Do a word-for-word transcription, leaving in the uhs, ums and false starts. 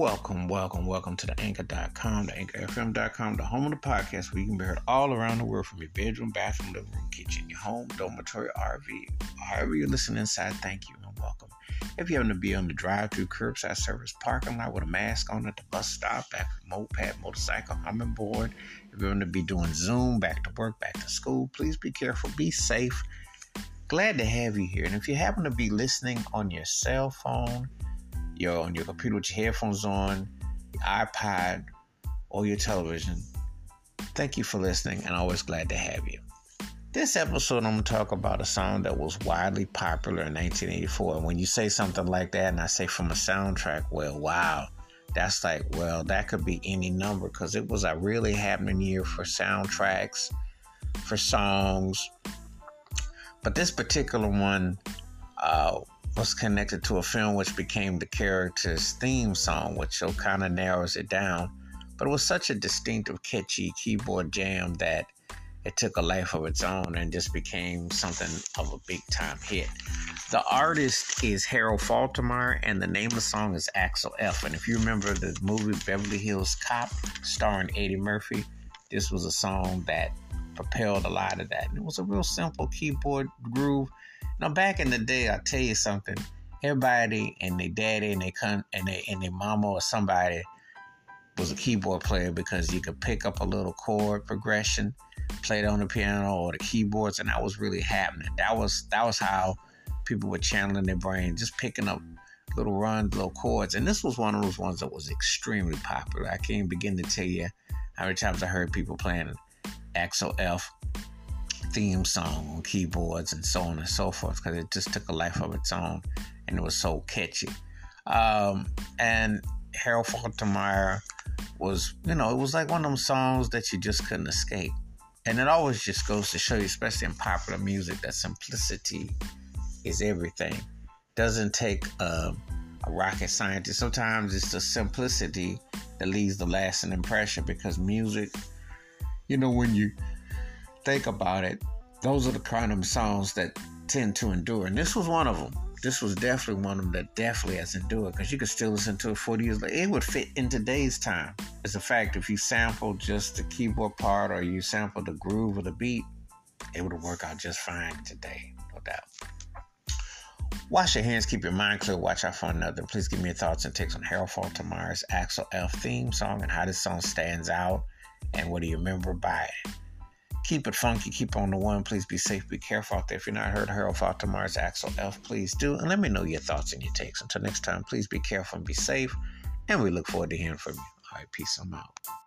Welcome, welcome, welcome to the anchor dot com, the anchor f m dot com, the home of the podcast where you can be heard all around the world from your bedroom, bathroom, living room, kitchen, your home, dormitory, R V, however you're listening inside. Thank you and welcome. If you happen to be on the drive-through, curbside service, parking lot with a mask on at the bus stop, back with moped, motorcycle, board. If you're going to be doing Zoom, back to work, back to school, please be careful, be safe. Glad to have you here. And if you happen to be listening on your cell phone, you're on your computer with your headphones on, your iPod, or your television, thank you for listening and always glad to have you. This episode, I'm going to talk about a song that was widely popular in nineteen eighty-four. And when you say something like that, and I say from a soundtrack, well, wow, that's like, well, that could be any number because it was a really happening year for soundtracks, for songs. But this particular one, uh, was connected to a film which became the character's theme song, which kind of narrows it down. But it was such a distinctive, catchy keyboard jam that it took a life of its own and just became something of a big-time hit. The artist is Harold Faltermeyer, and the name of the song is Axel F. And if you remember the movie Beverly Hills Cop, starring Eddie Murphy, this was a song that propelled a lot of that. And it was a real simple keyboard groove. Now, back in the day, I'll tell you something. Everybody and their daddy and their con- and they, and their mama or somebody was a keyboard player because you could pick up a little chord progression, play it on the piano or the keyboards, and that was really happening. That was that was how people were channeling their brain, just picking up little runs, little chords. And this was one of those ones that was extremely popular. I can't even begin to tell you how many times I heard people playing Axel F theme song on keyboards and so on and so forth, because it just took a life of its own and it was so catchy. Um, and Harold Faltermeyer was, you know, it was like one of them songs that you just couldn't escape. And it always just goes to show you, especially in popular music, that simplicity is everything. Doesn't take a, a rocket scientist. Sometimes it's the simplicity that leaves the lasting impression, because music, you know, when you think about it, those are the kind of songs that tend to endure. And this was one of them. This was definitely one of them that definitely has endured, because you could still listen to it forty years later. It would fit in today's time. As a fact, if you sample just the keyboard part or you sample the groove or the beat, it would work out just fine today, no doubt. Wash your hands, keep your mind clear, watch out for another. Please give me your thoughts and takes on Harold Faltermeyer's Axel F theme song and how this song stands out and what do you remember by it. Keep it funky. Keep on the one. Please be safe. Be careful out there. If you're not heard of Harold Faltermeyer's Axel F, please do. And let me know your thoughts and your takes. Until next time, please be careful and be safe. And we look forward to hearing from you. All right. Peace. I'm out.